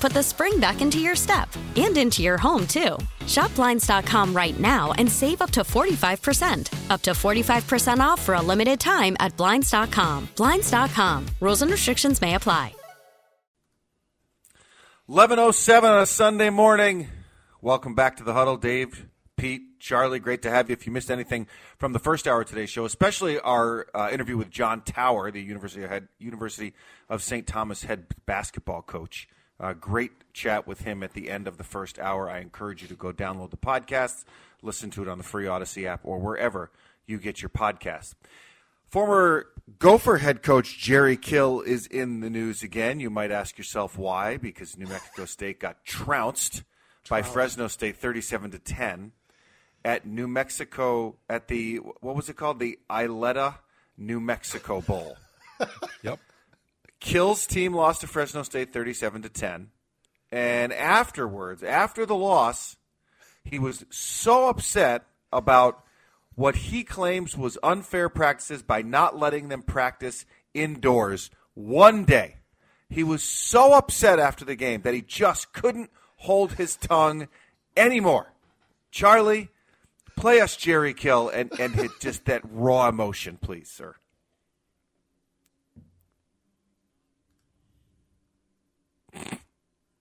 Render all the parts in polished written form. put the spring back into your step. And into your home, too. Shop Blinds.com right now and save up to 45%. Up to 45% off for a limited time at Blinds.com. Blinds.com. Rules and restrictions may apply. 11:07 on a Sunday morning. Welcome back to the Huddle. Dave, Pete, Charlie, great to have you. If you missed anything from the first hour of today's show, especially our interview with John Tower, the University of St. Thomas head basketball coach. Great chat with him at the end of the first hour. I encourage you to go download the podcast, listen to it on the free Odyssey app or wherever you get your podcasts. Former Gopher head coach Jerry Kill is in the news again. You might ask yourself why, because New Mexico State got trounced by Fresno State 37-10 at New Mexico at the, what was it called? The Isleta New Mexico Bowl. Yep. Kill's team lost to Fresno State 37-10. And afterwards, after the loss, he was so upset about what he claims was unfair practices by not letting them practice indoors one day. He was so upset after the game that he just couldn't hold his tongue anymore. Charlie, play us Jerry Kill and hit just that raw emotion, please, sir.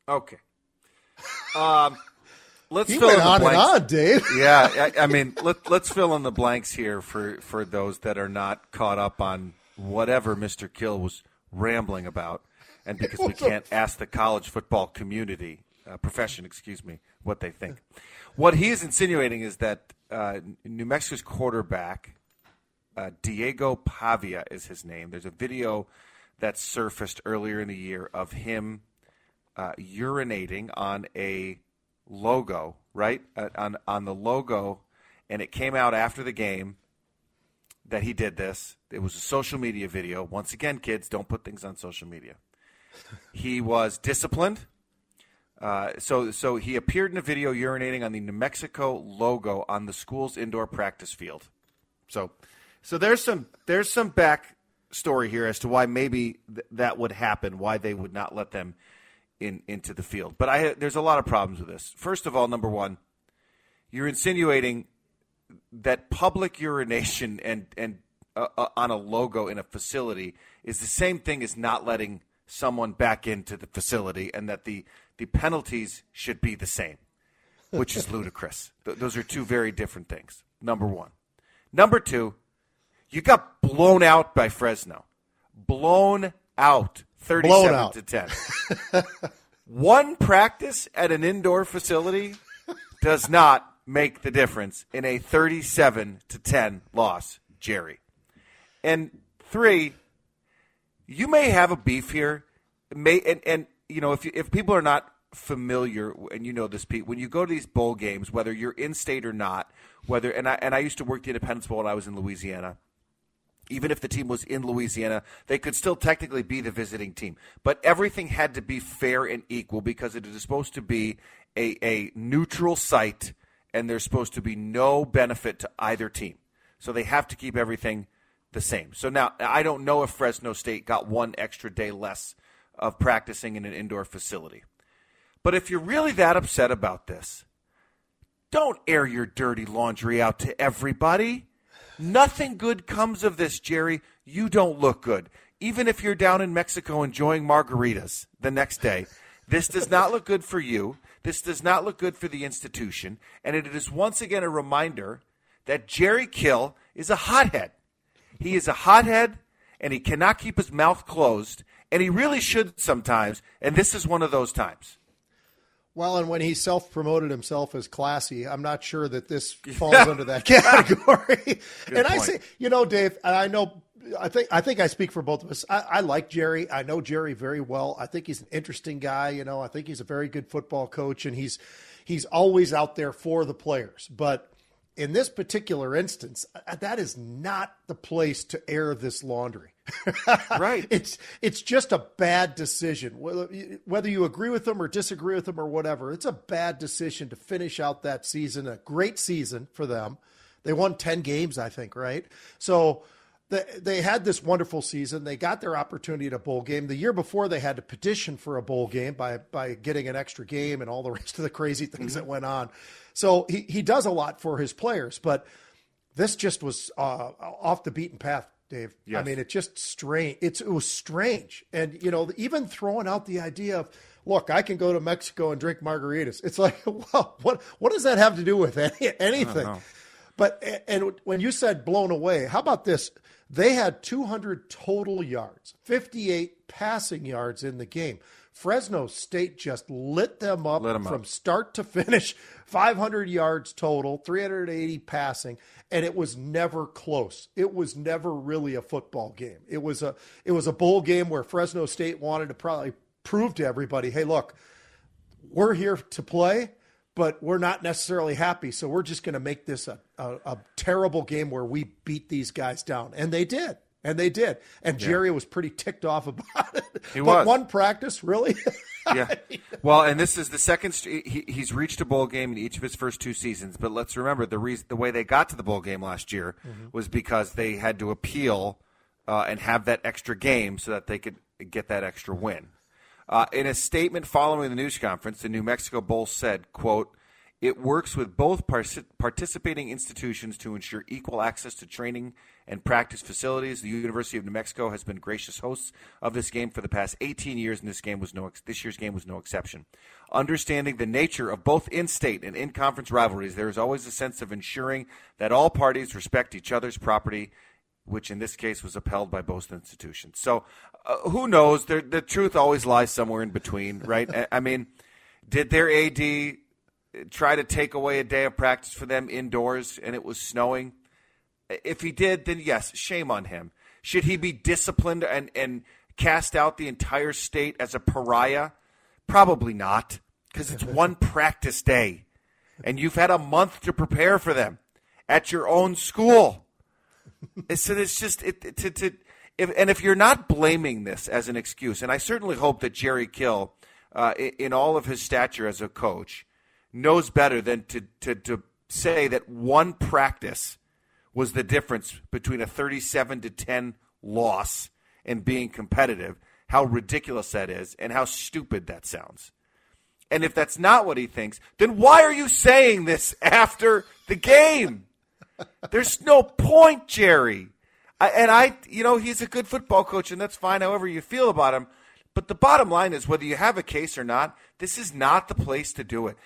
Okay. Let's he fill went in the on blanks. And on, Dave. Yeah, I mean, let's fill in the blanks here for those that are not caught up on whatever Mr. Kill was rambling about, and because we can't ask the college football profession, what they think. What he is insinuating is that New Mexico's quarterback, Diego Pavia is his name. There's a video that surfaced earlier in the year of him urinating on a logo, right, on the logo, and it came out after the game that he did this. It was a social media video. Once again, kids, don't put things on social media. He was disciplined. So he appeared in a video urinating on the New Mexico logo on the school's indoor practice field. So there's some back story here as to why maybe that would happen, why they would not let them into the field. But there's a lot of problems with this. First of all, number one, you're insinuating that public urination and on a logo in a facility is the same thing as not letting someone back into the facility, and that the penalties should be the same, which is ludicrous. Those are two very different things, number one. Number two, you got blown out by Fresno. Blown out. 37-10. One practice at an indoor facility does not make the difference in a 37-10 loss, Jerry. And three, you may have a beef here. If people are not familiar, and you know this, Pete, when you go to these bowl games, whether you're in state or not, and I used to work the Independence Bowl when I was in Louisiana. Even if the team was in Louisiana, they could still technically be the visiting team. But everything had to be fair and equal because it is supposed to be a neutral site, and there's supposed to be no benefit to either team. So they have to keep everything the same. So now I don't know if Fresno State got one extra day less of practicing in an indoor facility. But if you're really that upset about this, don't air your dirty laundry out to everybody. Nothing good comes of this, Jerry. You don't look good. Even if you're down in Mexico enjoying margaritas the next day, this does not look good for you. This does not look good for the institution. And it is once again a reminder that Jerry Kill is a hothead. He is a hothead, and he cannot keep his mouth closed, and he really should sometimes, and this is one of those times. Well, and when he self-promoted himself as classy, I'm not sure that this falls under that category. Good point. I say, you know, Dave, I know – I think I speak for both of us. I like Jerry. I know Jerry very well. I think he's an interesting guy. You know, I think he's a very good football coach, and he's always out there for the players. But in this particular instance, that is not the place to air this laundry. Right. It's just a bad decision. Whether you agree with them or disagree with them or whatever, it's a bad decision to finish out that season, a great season for them. They won 10 games, I think, right? So they had this wonderful season. They got their opportunity at a bowl game. The year before, they had to petition for a bowl game by getting an extra game and all the rest of the crazy things that went on. So he does a lot for his players, but this just was off the beaten path, Dave. Yes. I mean, it's just strange. It was strange. And, you know, even throwing out the idea of, look, I can go to Mexico and drink margaritas. It's like, well, what does that have to do with anything? But, and when you said blown away, how about this? They had 200 total yards, 58 passing yards in the game. Fresno State just lit them up. Start to finish, 500 yards total, 380 passing, and it was never close. It was never really a football game. It was a bowl game where Fresno State wanted to probably prove to everybody, hey, look, we're here to play, but we're not necessarily happy, so we're just going to make this a terrible game where we beat these guys down. And they did. And Jerry was pretty ticked off about it. But one practice, really? Yeah. Well, and this is the second he's reached a bowl game in each of his first two seasons. But let's remember, the way they got to the bowl game last year was because they had to appeal and have that extra game so that they could get that extra win. In a statement following the news conference, the New Mexico Bowl said, quote, "It works with both participating institutions to ensure equal access to training and practice facilities. The University of New Mexico has been gracious hosts of this game for the past 18 years, and this year's game was no exception. Understanding the nature of both in-state and in-conference rivalries, there is always a sense of ensuring that all parties respect each other's property, which in this case was upheld by both institutions." So who knows? The truth always lies somewhere in between, right? I mean, did their AD try to take away a day of practice for them indoors and it was snowing? If he did, then yes, shame on him. Should he be disciplined and cast out the entire state as a pariah? Probably not, because it's one practice day, and you've had a month to prepare for them at your own school. So it's just if you're not blaming this as an excuse, and I certainly hope that Jerry Kill, in all of his stature as a coach, knows better than to say that one practice was the difference between a 37-10 loss and being competitive. How ridiculous that is, and how stupid that sounds. And if that's not what he thinks, then why are you saying this after the game? There's no point, Jerry. He's a good football coach, and that's fine however you feel about him. But the bottom line is, whether you have a case or not, this is not the place to do it.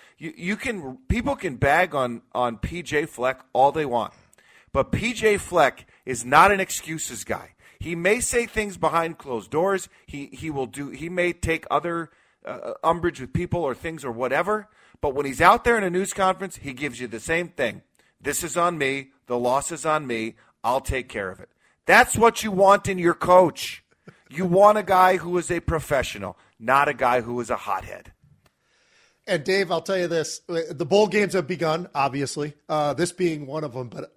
People can bag on P.J. Fleck all they want, but P.J. Fleck is not an excuses guy. He may say things behind closed doors. He may take other umbrage with people or things or whatever. But when he's out there in a news conference, he gives you the same thing. This is on me. The loss is on me. I'll take care of it. That's what you want in your coach. You want a guy who is a professional, not a guy who is a hothead. And, Dave, I'll tell you this. The bowl games have begun, obviously, this being one of them. But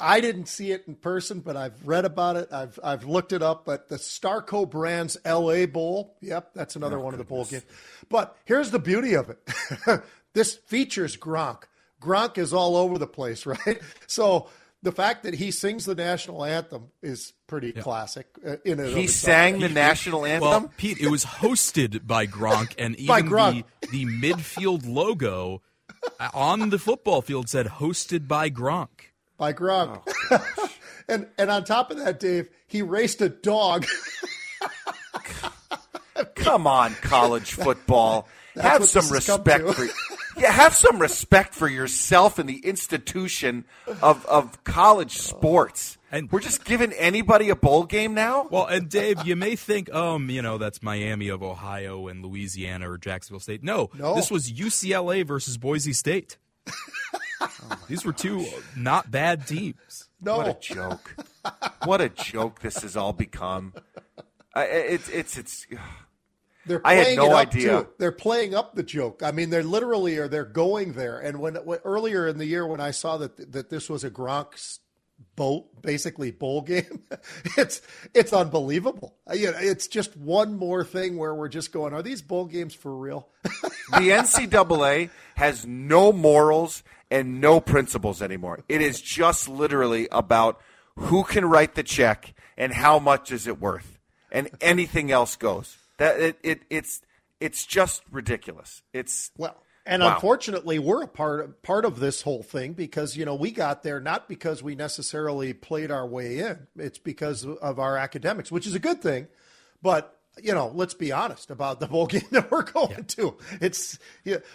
I didn't see it in person, but I've read about it. I've looked it up. But the Starco Brands LA Bowl, yep, that's another one of the bowl games. But here's the beauty of it. This features Gronk. Gronk is all over the place, right? So The fact that he sings the national anthem is pretty classic. He sang the national anthem? Well, Pete, it was hosted by Gronk, and even Gronk. The midfield logo on the football field said hosted by Gronk. By Gronk. Oh, and on top of that, Dave, he raced a dog. Come on, college football. Have some respect for have some respect for yourself and the institution of college sports. And we're just giving anybody a bowl game now? Well, and Dave, you may think, that's Miami of Ohio and Louisiana or Jacksonville State. No. This was UCLA versus Boise State. These were two not bad teams. No. What a joke. What a joke this has all become. I had no idea. They're playing up the joke. I mean, they're going there. And when earlier in the year when I saw that this was a Gronk's bowl game, it's unbelievable. It's just one more thing where we're just going, are these bowl games for real? The NCAA has no morals and no principles anymore. It is just literally about who can write the check and how much is it worth, and anything else goes. That it's just ridiculous. Unfortunately, we're a part of this whole thing because we got there not because we necessarily played our way in. It's because of our academics, which is a good thing. But let's be honest about the bowl game that we're going to. It's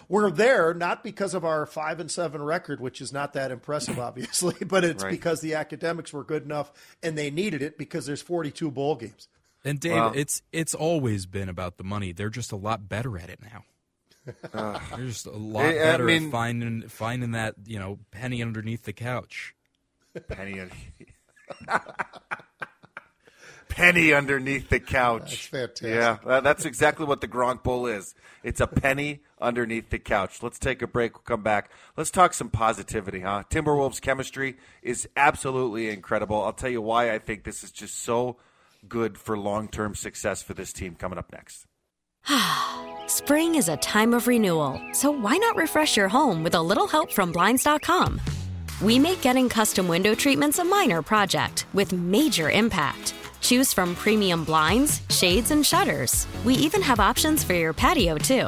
we're there not because of our 5-7 record, which is not that impressive, obviously, but it's because the academics were good enough and they needed it because there's 42 bowl games. And Dave, it's always been about the money. They're just a lot better at it now. They're just a lot better at finding that penny underneath the couch. Penny underneath the couch. That's fantastic. Yeah, that's exactly what the Gronk Bowl is. It's a penny underneath the couch. Let's take a break. We'll come back. Let's talk some positivity, huh? Timberwolves chemistry is absolutely incredible. I'll tell you why I think this is just so good for long-term success for this team coming up next. Spring is a time of renewal, so why not refresh your home with a little help from Blinds.com? We make getting custom window treatments a minor project with major impact. Choose from premium blinds, shades, and shutters. We even have options for your patio, too.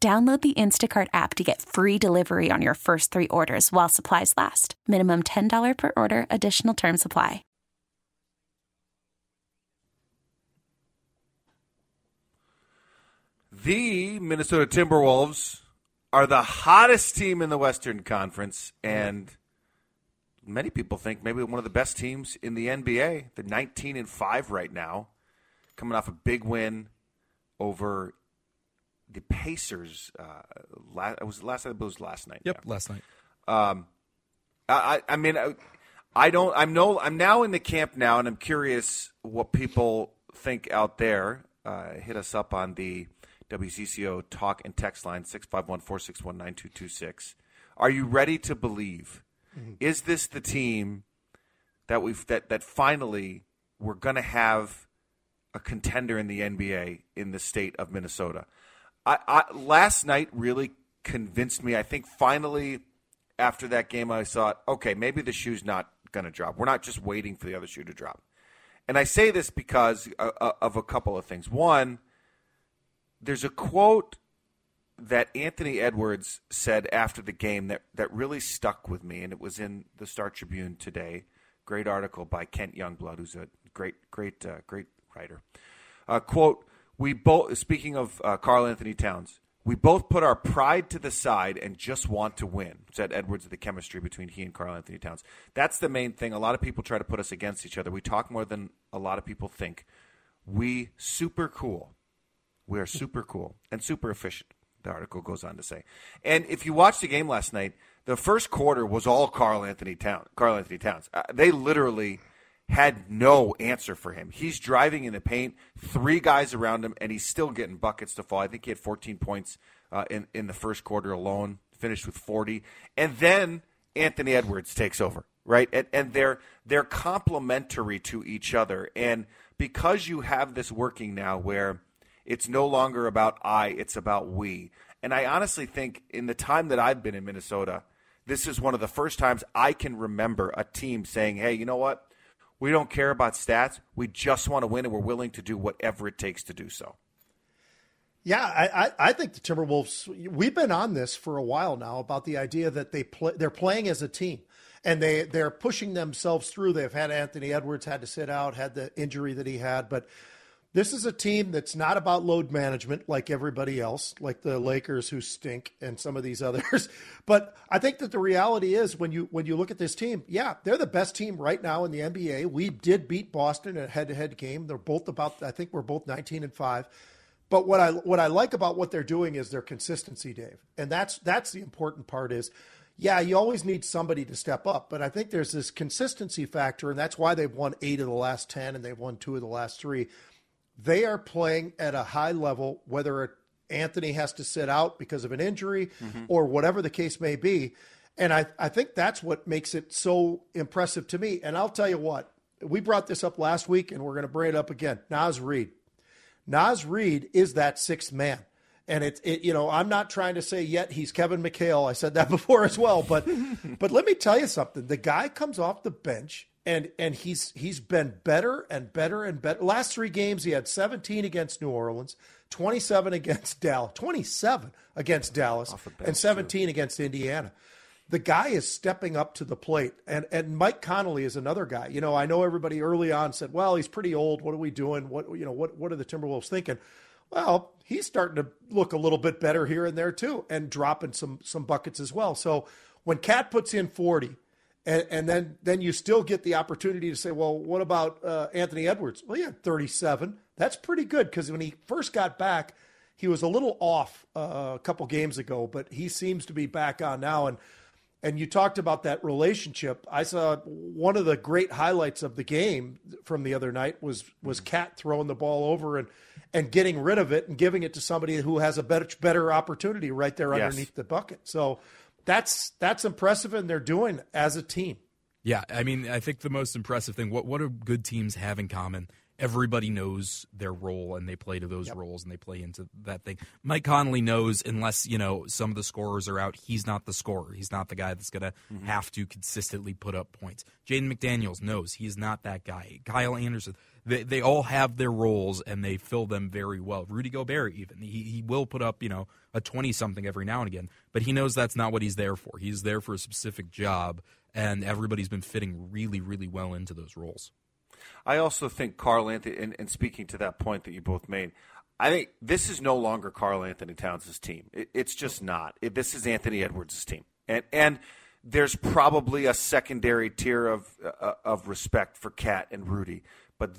Download the Instacart app to get free delivery on your first 3 orders while supplies last. Minimum $10 per order. Additional terms apply. The Minnesota Timberwolves are the hottest team in the Western Conference, and many people think maybe one of the best teams in the NBA. They're 19-5 right now, coming off a big win over the Pacers. It was last night. Yep, yeah. Last night. I mean, I'm now in the camp now, and I'm curious what people think out there. Hit us up on the WCCO talk and text line 651-461-9226. Are you ready to believe? Mm-hmm. Is this the team that that finally we're going to have a contender in the NBA in the state of Minnesota? I last night really convinced me. I think finally after that game I thought, okay, maybe the shoe's not going to drop. We're not just waiting for the other shoe to drop. And I say this because of a couple of things. One, there's a quote that Anthony Edwards said after the game that really stuck with me, and it was in the Star Tribune today. Great article by Kent Youngblood, who's a great writer. Quote, "We both," speaking of Carl Anthony Towns, "we both put our pride to the side and just want to win," said Edwards of the chemistry between he and Carl Anthony Towns. That's the main thing. A lot of people try to put us against each other. We talk more than a lot of people think. We super cool. We are super cool and super efficient, the article goes on to say. And if you watched the game last night, the first quarter was all Carl Anthony Towns. They literally had no answer for him. He's driving in the paint, three guys around him, and he's still getting buckets to fall. I think he had 14 points in the first quarter alone, finished with 40. And then Anthony Edwards takes over, right? And they're complementary to each other. And because you have this working now where it's no longer about I, it's about we. And I honestly think in the time that I've been in Minnesota, this is one of the first times I can remember a team saying, hey, you know what? We don't care about stats. We just want to win, and we're willing to do whatever it takes to do so. Yeah, I think the Timberwolves, we've been on this for a while now about the idea that they're playing as a team, and they're pushing themselves through. They've had Anthony Edwards had to sit out, had the injury that he had, but this is a team that's not about load management like everybody else, like the Lakers who stink and some of these others. But I think that the reality is when you look at this team, yeah, they're the best team right now in the NBA. We did beat Boston in a head-to-head game. They're both about, I think we're both 19-5. But what I like about what they're doing is their consistency, Dave. And that's the important part is, yeah, you always need somebody to step up. But I think there's this consistency factor, and that's why they've won 8 of the last 10 and they've won 2 of the last 3. They are playing at a high level, whether Anthony has to sit out because of an injury mm-hmm. or whatever the case may be. And I think that's what makes it so impressive to me. And I'll tell you what, we brought this up last week and we're going to bring it up again. Naz Reid. Naz Reid is that sixth man. And I'm not trying to say yet he's Kevin McHale. I said that before as well. But but let me tell you something. The guy comes off the bench. And he's been better and better and better. Last 3 games, he had 17 against New Orleans, 27 against Dallas, and 17 against Indiana. The guy is stepping up to the plate. And Mike Conley is another guy. You know, I know everybody early on said, well, he's pretty old. What are we doing? What are the Timberwolves thinking? Well, he's starting to look a little bit better here and there too, and dropping some buckets as well. So when Cat puts in 40, And then you still get the opportunity to say, well, what about Anthony Edwards? Well, he had 37. That's pretty good because when he first got back, he was a little off a couple games ago, but he seems to be back on now. And you talked about that relationship. I saw one of the great highlights of the game from the other night was Cat throwing the ball over and getting rid of it and giving it to somebody who has a better opportunity right there underneath the bucket. So That's impressive, and they're doing as a team. Yeah, I mean, I think the most impressive thing, what do good teams have in common? Everybody knows their role, and they play to those roles, and they play into that thing. Mike Conley knows, unless, you know, some of the scorers are out, he's not the scorer. He's not the guy that's going to have to consistently put up points. Jaden McDaniels knows he's not that guy. Kyle Anderson, they all have their roles, and they fill them very well. Rudy Gobert, even. He will put up, you know, a 20-something every now and again, but he knows that's not what he's there for. He's there for a specific job, and everybody's been fitting really, really well into those roles. I also think Carl Anthony, and speaking to that point that you both made, I think this is no longer Carl Anthony Towns' team. It's just not. This is Anthony Edwards' team. And there's probably a secondary tier of respect for Cat and Rudy. But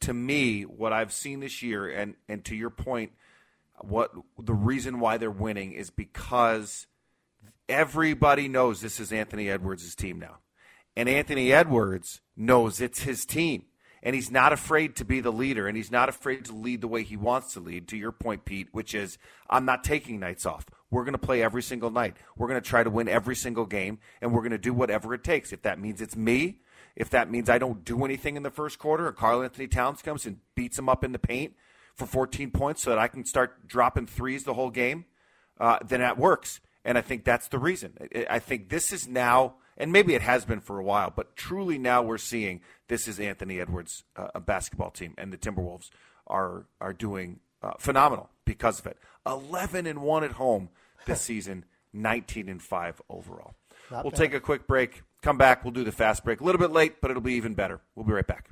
to me, what I've seen this year, and to your point, what the reason why they're winning is because everybody knows this is Anthony Edwards' team now. And Anthony Edwards knows it's his team. And he's not afraid to be the leader, and he's not afraid to lead the way he wants to lead, to your point, Pete, which is I'm not taking nights off. We're going to play every single night. We're going to try to win every single game, and we're going to do whatever it takes. If that means it's me, if that means I don't do anything in the first quarter, or Carl Anthony Towns comes and beats him up in the paint for 14 points so that I can start dropping threes the whole game, then that works. And I think that's the reason. I think this is now – and maybe it has been for a while, but truly now we're seeing this is Anthony Edwards' basketball team, and the Timberwolves are doing phenomenal because of it. 11-1 at home this season, 19-5 overall. We'll take a quick break, come back, we'll do the fast break. A little bit late, but it'll be even better. We'll be right back.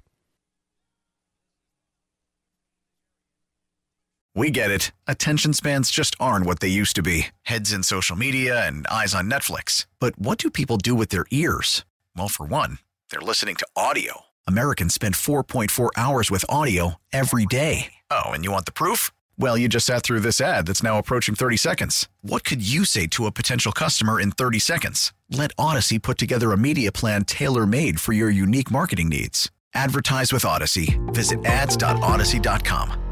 We get it. Attention spans just aren't what they used to be. Heads in social media and eyes on Netflix. But what do people do with their ears? Well, for one, they're listening to audio. Americans spend 4.4 hours with audio every day. Oh, and you want the proof? Well, you just sat through this ad that's now approaching 30 seconds. What could you say to a potential customer in 30 seconds? Let Odyssey put together a media plan tailor-made for your unique marketing needs. Advertise with Odyssey. Visit ads.odyssey.com.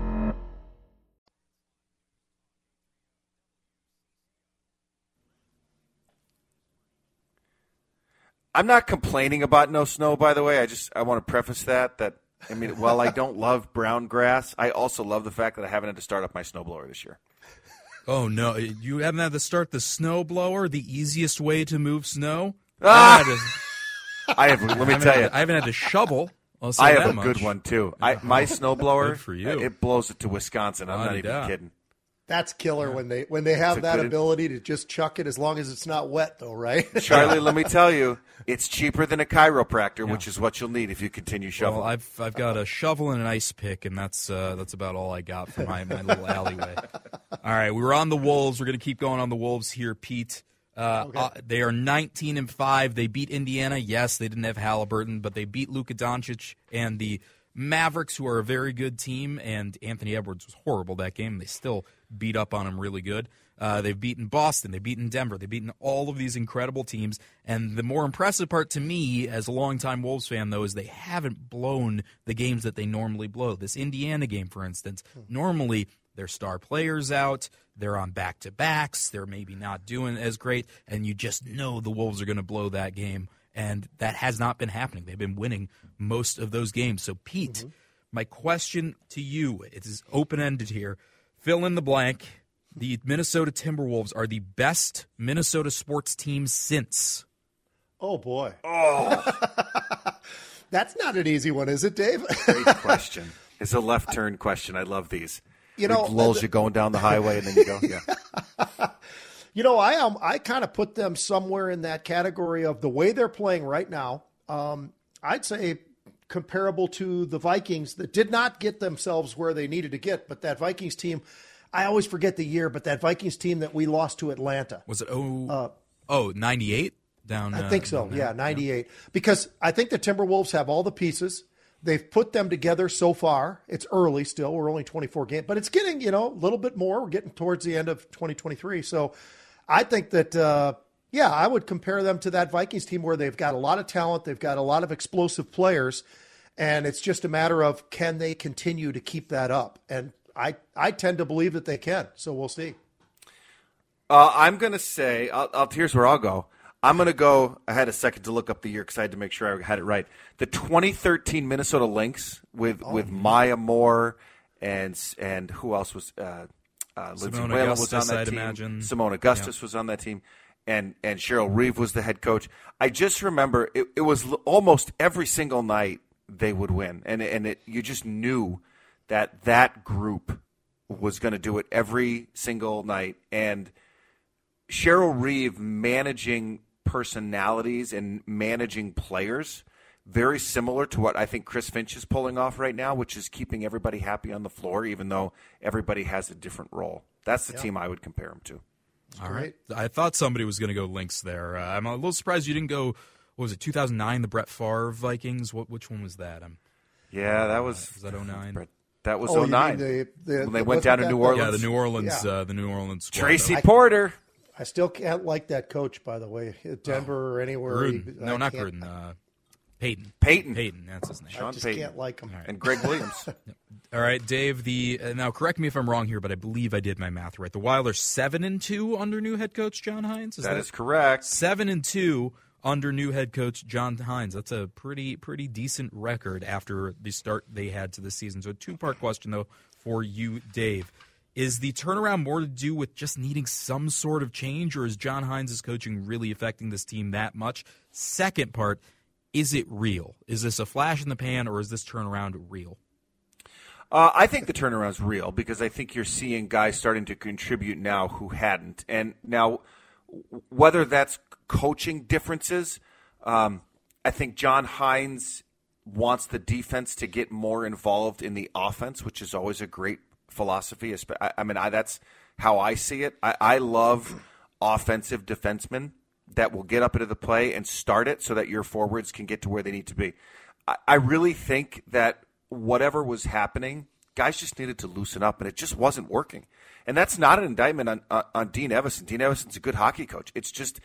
I'm not complaining about no snow, by the way. I want to preface that I mean, while I don't love brown grass, I also love the fact that I haven't had to start up my snowblower this year. Oh, no. You haven't had to start the snowblower, the easiest way to move snow? I haven't had to shovel. I have a good one, too. My snowblower, for you. It blows it to Wisconsin. I'm not even kidding. That's killer when they have that ability to just chuck it as long as it's not wet, though, right? Charlie, let me tell you, it's cheaper than a chiropractor, which is what you'll need if you continue shoveling. Well, I've got a shovel and an ice pick, and that's about all I got for my little alleyway. All right, we were on the Wolves. We're going to keep going on the Wolves here, Pete. They are 19-5. They beat Indiana. Yes, they didn't have Halliburton, but they beat Luka Doncic and the Mavericks, who are a very good team, and Anthony Edwards was horrible that game. They still beat up on him really good. They've beaten Boston. They've beaten Denver. They've beaten all of these incredible teams. And the more impressive part to me as a longtime Wolves fan, though, is they haven't blown the games that they normally blow. This Indiana game, for instance, normally their star players out. They're on back-to-backs. They're maybe not doing as great. And you just know the Wolves are going to blow that game. And that has not been happening. They've been winning most of those games. So, Pete, my question to you, it is open-ended here. Fill in the blank. The Minnesota Timberwolves are the best Minnesota sports team since. Oh, boy. Oh, that's not an easy one, is it, Dave? Great question. It's a left-turn question. I love these. You know, it lulls you going down the highway, and then you go, yeah. You know, I kind of put them somewhere in that category of the way they're playing right now. I'd say comparable to the Vikings that did not get themselves where they needed to get. But that Vikings team, I always forget the year, but that Vikings team that we lost to Atlanta. Was it 98? Down, I think so, yeah, 98. Yeah. Because I think the Timberwolves have all the pieces. They've put them together so far. It's early still. We're only 24 games. But it's getting, a little bit more. We're getting towards the end of 2023. So I think that, I would compare them to that Vikings team where they've got a lot of talent. They've got a lot of explosive players. And it's just a matter of can they continue to keep that up? And I tend to believe that they can. So we'll see. I'm going to say, here's where I'll go. I'm going to go – I had a second to look up the year because I had to make sure I had it right. The 2013 Minnesota Lynx with Maya Moore and who else was Lindsey Whalen was on that team. Imagine. Simone Augustus was on that team. And Cheryl Reeve was the head coach. I just remember it was almost every single night they would win. And you just knew that group was going to do it every single night. And Cheryl Reeve managing – personalities and managing players, very similar to what I think Chris Finch is pulling off right now, which is keeping everybody happy on the floor, even though everybody has a different role. That's the team I would compare him to. All right. I thought somebody was going to go Lynx there. I'm a little surprised you didn't go, what was it, 2009, the Brett Favre Vikings? Which one was that? That was that 09? That was 09. When they went down to New Orleans. Yeah, the New Orleans squad. Tracy Porter. I still can't like that coach, by the way, at Denver or anywhere. Gruden. No, not Gruden. Payton. That's his name. Sean I just Payton. Can't like him. Right. And Greg Williams. All right, Dave. Now, correct me if I'm wrong here, but I believe I did my math right. The Wild are 7-2 under new head coach John Hynes. That is correct. 7-2 under new head coach John Hynes. That's a pretty decent record after the start they had to the season. So, a two-part question though for you, Dave. Is the turnaround more to do with just needing some sort of change, or is John Hynes' coaching really affecting this team that much? Second part, is it real? Is this a flash in the pan, or is this turnaround real? I think the turnaround's real because I think you're seeing guys starting to contribute now who hadn't. And now, whether that's coaching differences, I think John Hynes wants the defense to get more involved in the offense, which is always a great philosophy. I mean, that's how I see it. I love offensive defensemen that will get up into the play and start it so that your forwards can get to where they need to be. I really think that whatever was happening, guys just needed to loosen up, and it just wasn't working. And that's not an indictment on Dean Evason. Dean Evason's a good hockey coach. It's just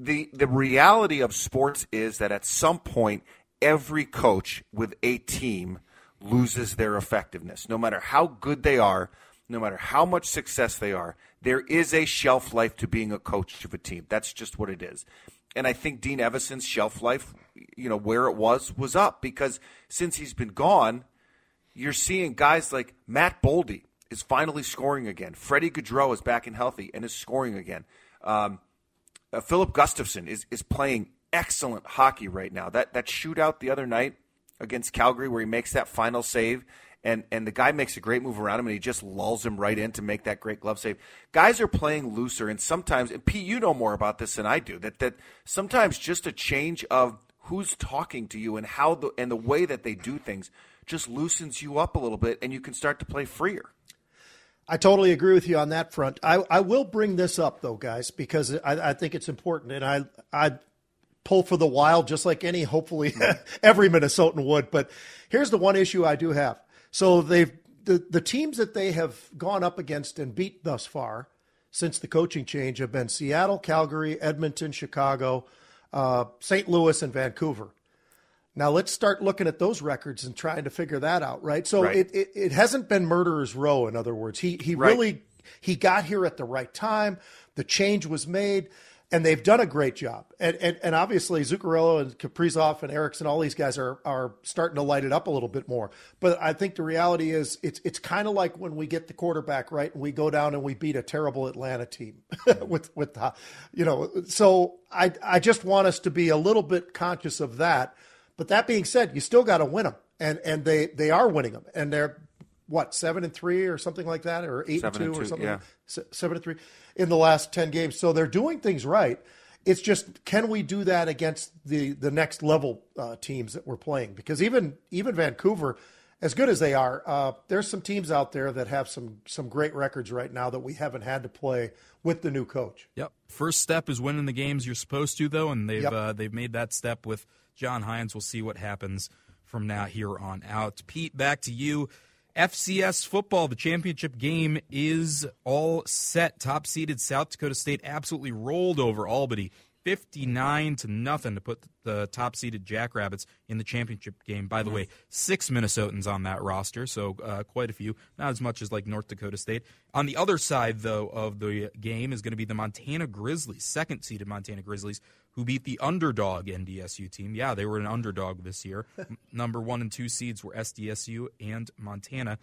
the reality of sports is that at some point, every coach with a team loses their effectiveness. No matter how good they are, no matter how much success they are, there is a shelf life to being a coach of a team. That's just what it is. And I think Dean Evason's shelf life, where it was up, because since he's been gone, you're seeing guys like Matt Boldy is finally scoring again. Freddie Gaudreau is back and healthy and is scoring again. Philip Gustafson is playing excellent hockey right now. That shootout the other night against Calgary where he makes that final save, and the guy makes a great move around him, and he just lulls him right in to make that great glove save. Guys are playing looser, and sometimes – and, Pete, you know more about this than I do, that sometimes just a change of who's talking to you and how and the way that they do things just loosens you up a little bit, and you can start to play freer. I totally agree with you on that front. I will bring this up, though, guys, because I think it's important, and I pull for the Wild just like any, hopefully, every Minnesotan would. But here's the one issue I do have. So the teams that they have gone up against and beat thus far since the coaching change have been Seattle, Calgary, Edmonton, Chicago, St. Louis, and Vancouver. Now let's start looking at those records and trying to figure that out, right? So right. It hasn't been murderer's row, in other words. He got here at the right time. The change was made, and they've done a great job. And obviously Zuccarello and Kaprizov and Eriksson, all these guys are starting to light it up a little bit more. But I think the reality is it's kind of like when we get the quarterback right and we go down and we beat a terrible Atlanta team So I just want us to be a little bit conscious of that. But that being said, you still got to win them, and they are winning them, and they're 7-3 or something like that, or 8-2 or something, 7-3 in the last 10 games. So they're doing things right. It's just, can we do that against the next level teams that we're playing? Because even Vancouver, as good as they are, there's some teams out there that have some great records right now that we haven't had to play with the new coach. Yep. First step is winning the games you're supposed to, though, and they've made that step with John Hynes. We'll see what happens from now here on out. Pete, back to you. FCS football, the championship game is all set. Top-seeded South Dakota State absolutely rolled over Albany, 59-0, to put the top-seeded Jackrabbits in the championship game. By the way, 6 Minnesotans on that roster, so quite a few. Not as much as like North Dakota State. On the other side, though, of the game is going to be the Montana Grizzlies, second-seeded Montana Grizzlies, who beat the underdog NDSU team. Yeah, they were an underdog this year. Number 1 and 2 seeds were SDSU and Montana.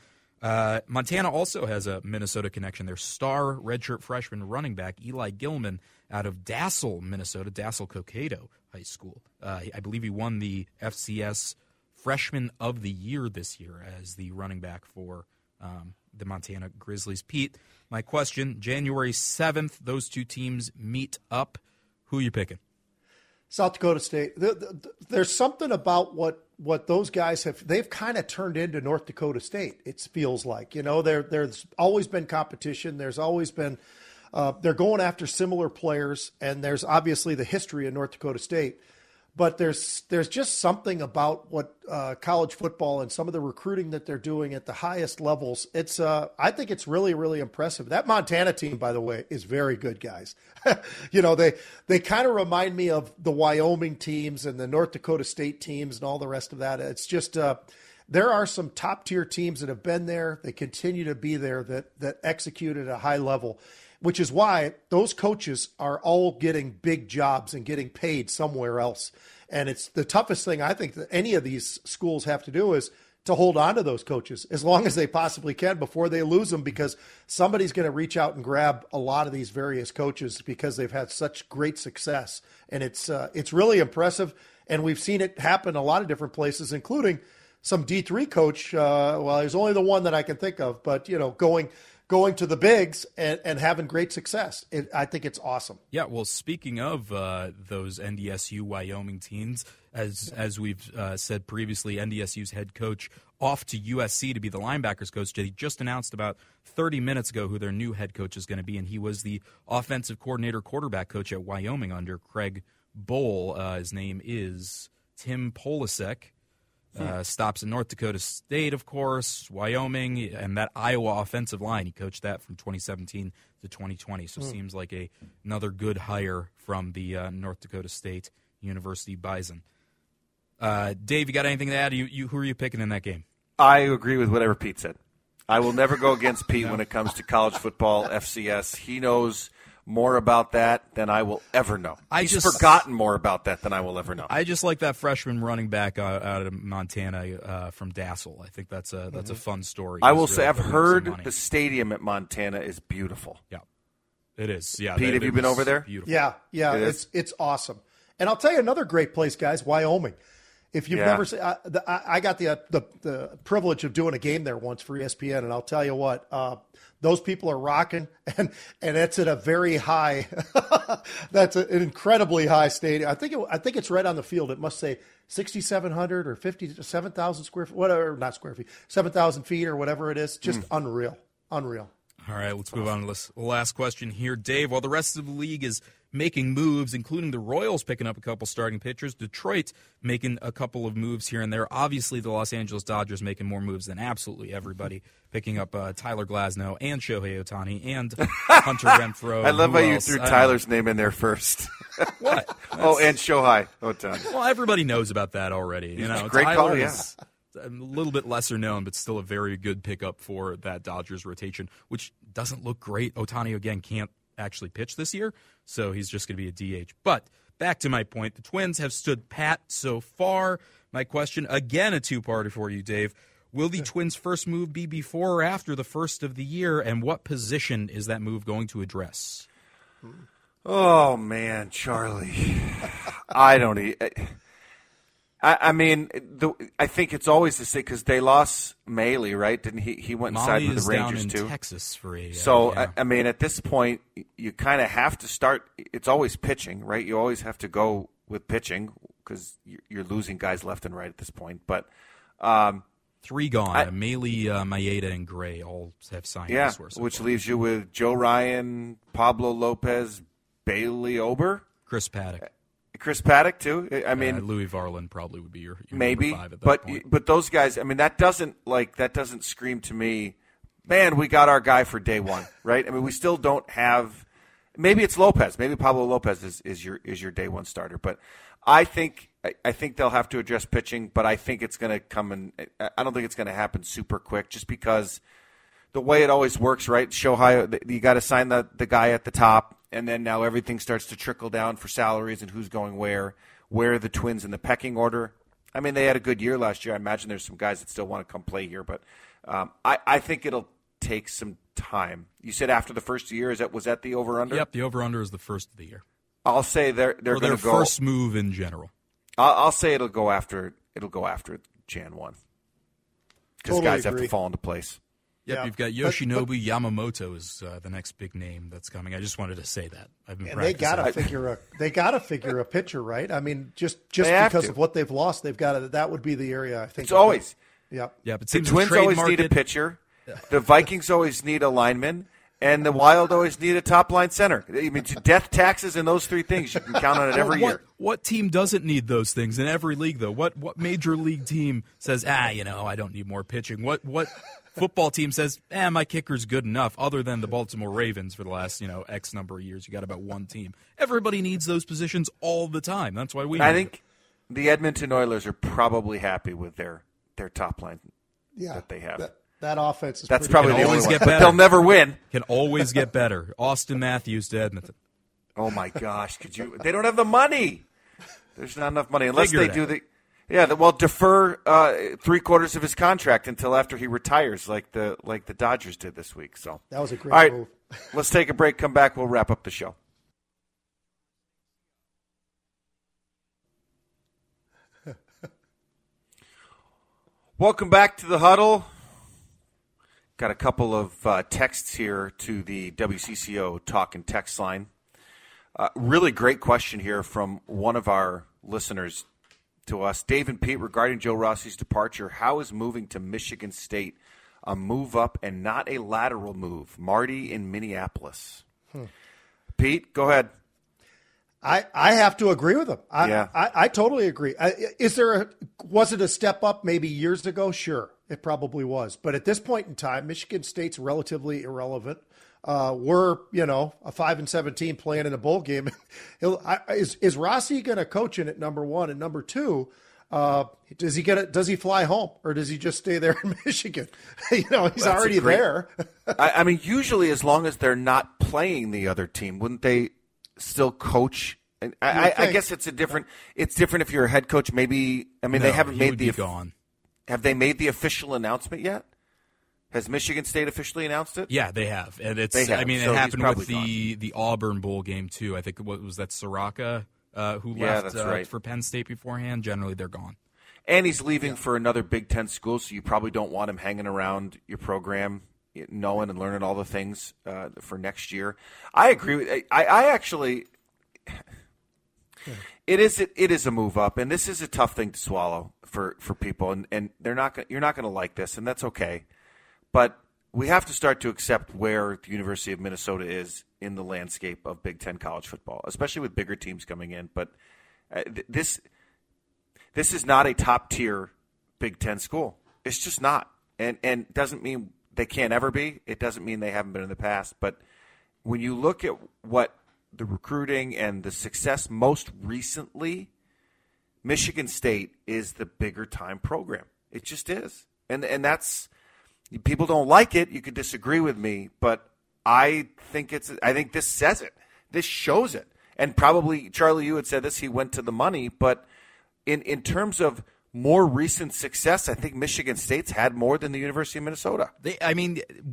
Montana also has a Minnesota connection. Their star redshirt freshman running back, Eli Gilman, out of Dassel, Minnesota, Dassel-Cocado High School. I believe he won the FCS Freshman of the Year this year as the running back for the Montana Grizzlies. Pete, my question, January 7th, those two teams meet up. Who are you picking? South Dakota State. There's something about what those guys have. They've kind of turned into North Dakota State. It feels like there's always been competition. There's always been they're going after similar players, and there's obviously the history of North Dakota State. But there's just something about what college football and some of the recruiting that they're doing at the highest levels. It's I think it's really, really impressive. That Montana team, by the way, is very good, guys. You know, they kind of remind me of the Wyoming teams and the North Dakota State teams and all the rest of that. It's just there are some top-tier teams that have been there. They continue to be there that execute at a high level, which is why those coaches are all getting big jobs and getting paid somewhere else. And it's the toughest thing I think that any of these schools have to do is to hold on to those coaches as long as they possibly can before they lose them, because somebody's going to reach out and grab a lot of these various coaches because they've had such great success. And it's really impressive. And we've seen it happen a lot of different places, including some D3 coach. Well, there's only the one that I can think of, but, you know, going to the bigs and having great success. I think it's awesome. Yeah, well, speaking of those NDSU Wyoming teams, as we've said previously, NDSU's head coach off to USC to be the linebackers coach. He just announced about 30 minutes ago who their new head coach is going to be, and he was the offensive coordinator quarterback coach at Wyoming under Craig Bowl. His name is Tim Polasek. Stops in North Dakota State, of course, Wyoming, and that Iowa offensive line. He coached that from 2017 to 2020, so seems like another good hire from the North Dakota State University Bison. Dave, you got anything to add? You who are you picking in that game? I agree with whatever Pete said. I will never go against Pete when it comes to college football, FCS. He knows more about that than I will ever know. He's forgotten more about that than I will ever know. I just like that freshman running back out of Montana from Dassel. I think that's a fun story. I will say I've heard the stadium at Montana is beautiful. Yeah, it is. Yeah, Pete, have you been over there? Beautiful. Yeah, it's awesome. And I'll tell you another great place, guys, Wyoming. If you've never seen, I got the privilege of doing a game there once for ESPN, and I'll tell you what, those people are rocking, and it's at a very high, that's an incredibly high stadium. I think it's right on the field. It must say 6,700 or 7,000 square feet, whatever, not square feet, 7,000 feet or whatever it is. Just unreal. All right, let's move on to this last question here, Dave. While the rest of the league is making moves, including the Royals picking up a couple starting pitchers, Detroit making a couple of moves here and there. Obviously, the Los Angeles Dodgers making more moves than absolutely everybody, picking up Tyler Glasnow and Shohei Ohtani and Hunter Renfroe. I love how you threw Tyler's name in there first. What? And Shohei Ohtani. Well, everybody knows about that already. You know, great Tyler call, yeah. Is a little bit lesser known, but still a very good pickup for that Dodgers rotation, which doesn't look great. Ohtani, again, can't actually pitch this year, so he's just going to be a DH. But back to my point, the Twins have stood pat so far. My question, again, a two-parter for you, Dave. Will the Twins' first move be before or after the first of the year, and what position is that move going to address? Oh, man, Charlie. I think it's always the same because they lost Maile, right? Didn't he went and signed with the Rangers too? Maile is down in Texas for a. So yeah. I mean, at this point, you kind of have to start. It's always pitching, right? You always have to go with pitching because you're losing guys left and right at this point. But three gone: Maile, Maeda, and Gray all have signed. Yeah, which leaves you with Joe Ryan, Pablo Lopez, Bailey Ober, Chris Paddock too. I mean, Louis Varland probably would be your maybe, number 5 at that point. But those guys. I mean, that doesn't scream to me, man. We got our guy for day one, right? I mean, we still don't have. Maybe it's Lopez. Maybe Pablo Lopez is your day one starter. But I think they'll have to address pitching. But I think it's going to come in. I don't think it's going to happen super quick, just because the way it always works, right? Shohei, you got to sign the guy at the top. And then now everything starts to trickle down for salaries and who's going where are the Twins in the pecking order. I mean, they had a good year last year. I imagine there's some guys that still want to come play here, but I think it'll take some time. You said after the first year, was that the over-under? Yep, the over-under is the first of the year. I'll say they're going to go. Their first move in general. I'll say it'll go after Jan 1. Because guys have to fall into place. Yep, yeah. You've got Yoshinobu Yamamoto is the next big name that's coming. I just wanted to say that. I've been practicing. They gotta figure a pitcher, right? I mean, just because of what they've lost, they've got to. That would be the area I think. It's always. Yeah. Yeah, but the Twins always need a pitcher. The Vikings always need a lineman, And the Wild always need a top-line center. I mean, death, taxes, and those three things, you can count on it every year. What team doesn't need those things in every league, though? What major league team says, I don't need more pitching? What football team says, my kicker's good enough, other than the Baltimore Ravens for the last, X number of years? You got about one team. Everybody needs those positions all the time. That's why we I think the Edmonton Oilers are probably happy with their top line that they have. That offense is probably the only one. But they'll never win. Can always get better. Austin Matthews to Edmonton. Oh my gosh, could you? They don't have the money. There's not enough money unless they do the. Yeah, well, defer 3/4 of his contract until after he retires, like the Dodgers did this week. So that was a great move. Let's take a break. Come back. We'll wrap up the show. Welcome back to the Huddle. Got a couple of texts here to the WCCO talk and text line. Really great question here from one of our listeners to us. Dave and Pete, regarding Joe Rossi's departure, how is moving to Michigan State a move up and not a lateral move? Marty in Minneapolis. Pete, go ahead. I have to agree with him. I totally agree. Was it a step up maybe years ago? Sure. It probably was. But at this point in time, Michigan State's relatively irrelevant. We're, a 5-7 team playing in a bowl game. Is Rossi going to coach in at number one? And number two, does he fly home or does he just stay there in Michigan? That's already there. I mean, usually as long as they're not playing the other team, wouldn't they still coach? And I guess it's different if you're a head coach. Maybe, they haven't made the gone. Have they made the official announcement yet? Has Michigan State officially announced it? Yeah, they have. And it happened with the Auburn Bowl game too. I think what was that Soraka who left for Penn State beforehand. Generally they're gone. And he's leaving for another Big Ten school, so you probably don't want him hanging around your program, knowing and learning all the things for next year. I agree with it is a move up, and this is a tough thing to swallow for people, and you're not going to like this, and that's okay. But we have to start to accept where the University of Minnesota is in the landscape of Big Ten college football, especially with bigger teams coming in. But this is not a top tier Big Ten school. It's just not, and doesn't mean they can't ever be. It doesn't mean they haven't been in the past. But when you look at what the recruiting and the success most recently, Michigan State is the bigger time program. It just is. And that's, people don't like it. You could disagree with me, but I think this says it. This shows it. And probably, Charlie, you had said this, he went to the money, but in terms of more recent success, I think Michigan State's had more than the University of Minnesota.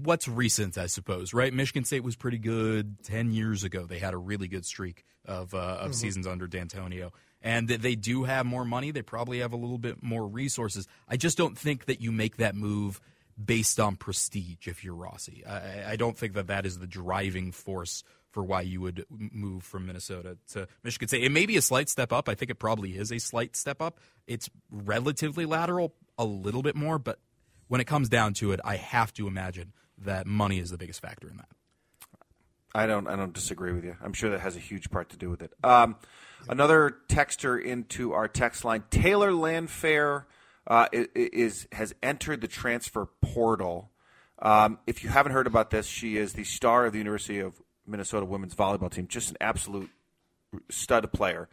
What's recent, I suppose, right? Michigan State was pretty good 10 years ago. They had a really good streak of seasons under D'Antonio. And they do have more money. They probably have a little bit more resources. I just don't think that you make that move based on prestige if you're Rossi. I don't think that is the driving force for why you would move from Minnesota to Michigan State. It may be a slight step up. I think it probably is a slight step up. It's relatively lateral, a little bit more. But when it comes down to it, I have to imagine that money is the biggest factor in that. I don't disagree with you. I'm sure that has a huge part to do with it. Another texter into our text line, Taylor Landfair, has entered the transfer portal. If you haven't heard about this, she is the star of the University of Minnesota women's volleyball team. Just an absolute stud player.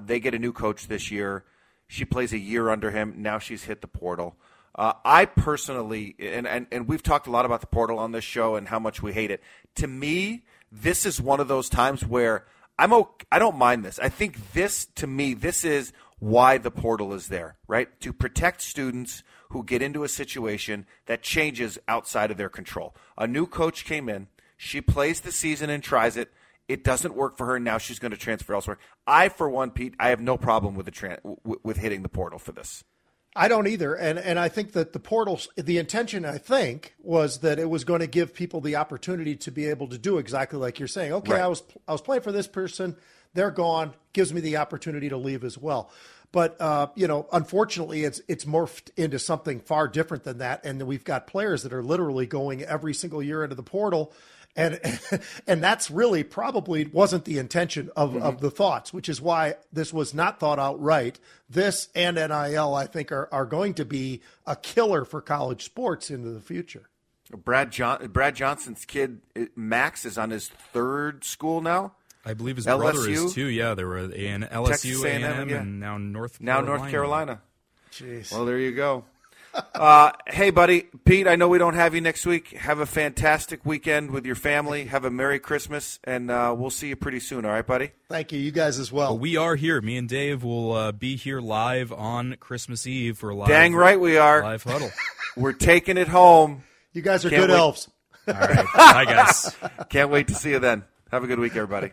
They get a new coach this year. She plays a year under him. Now she's hit the portal. I personally, and we've talked a lot about the portal on this show and how much we hate it. To me, this is one of those times where I don't mind this. I think this, to me, this is why the portal is there, right? To protect students who get into a situation that changes outside of their control. A new coach came in. She plays the season and tries it. It doesn't work for her. Now she's going to transfer elsewhere. I, for one, Pete, I have no problem with with hitting the portal for this. I don't either, and I think that the portal, the intention, I think, was that it was going to give people the opportunity to be able to do exactly like you're saying. Okay, right. I was playing for this person, they're gone, gives me the opportunity to leave as well. But unfortunately, it's morphed into something far different than that, and we've got players that are literally going every single year into the portal And that's really probably wasn't the intention of the thoughts, which is why this was not thought out right. This and NIL, I think, are going to be a killer for college sports into the future. Brad Johnson's kid, Max, is on his third school now. I believe his brother is too. Yeah, there were an LSU, A&M, yeah. And now North Carolina. Jeez. Well, there you go. Hey, buddy, Pete, I know we don't have you next week. Have a fantastic weekend with your family. Have a Merry Christmas, and we'll see you pretty soon. All right, buddy? Thank you. You guys as well. We are here. Me and Dave will be here live on Christmas Eve for a live. Dang right we are. Live huddle. We're taking it home. You guys are good elves. All right. Bye, guys. Can't wait to see you then. Have a good week, everybody.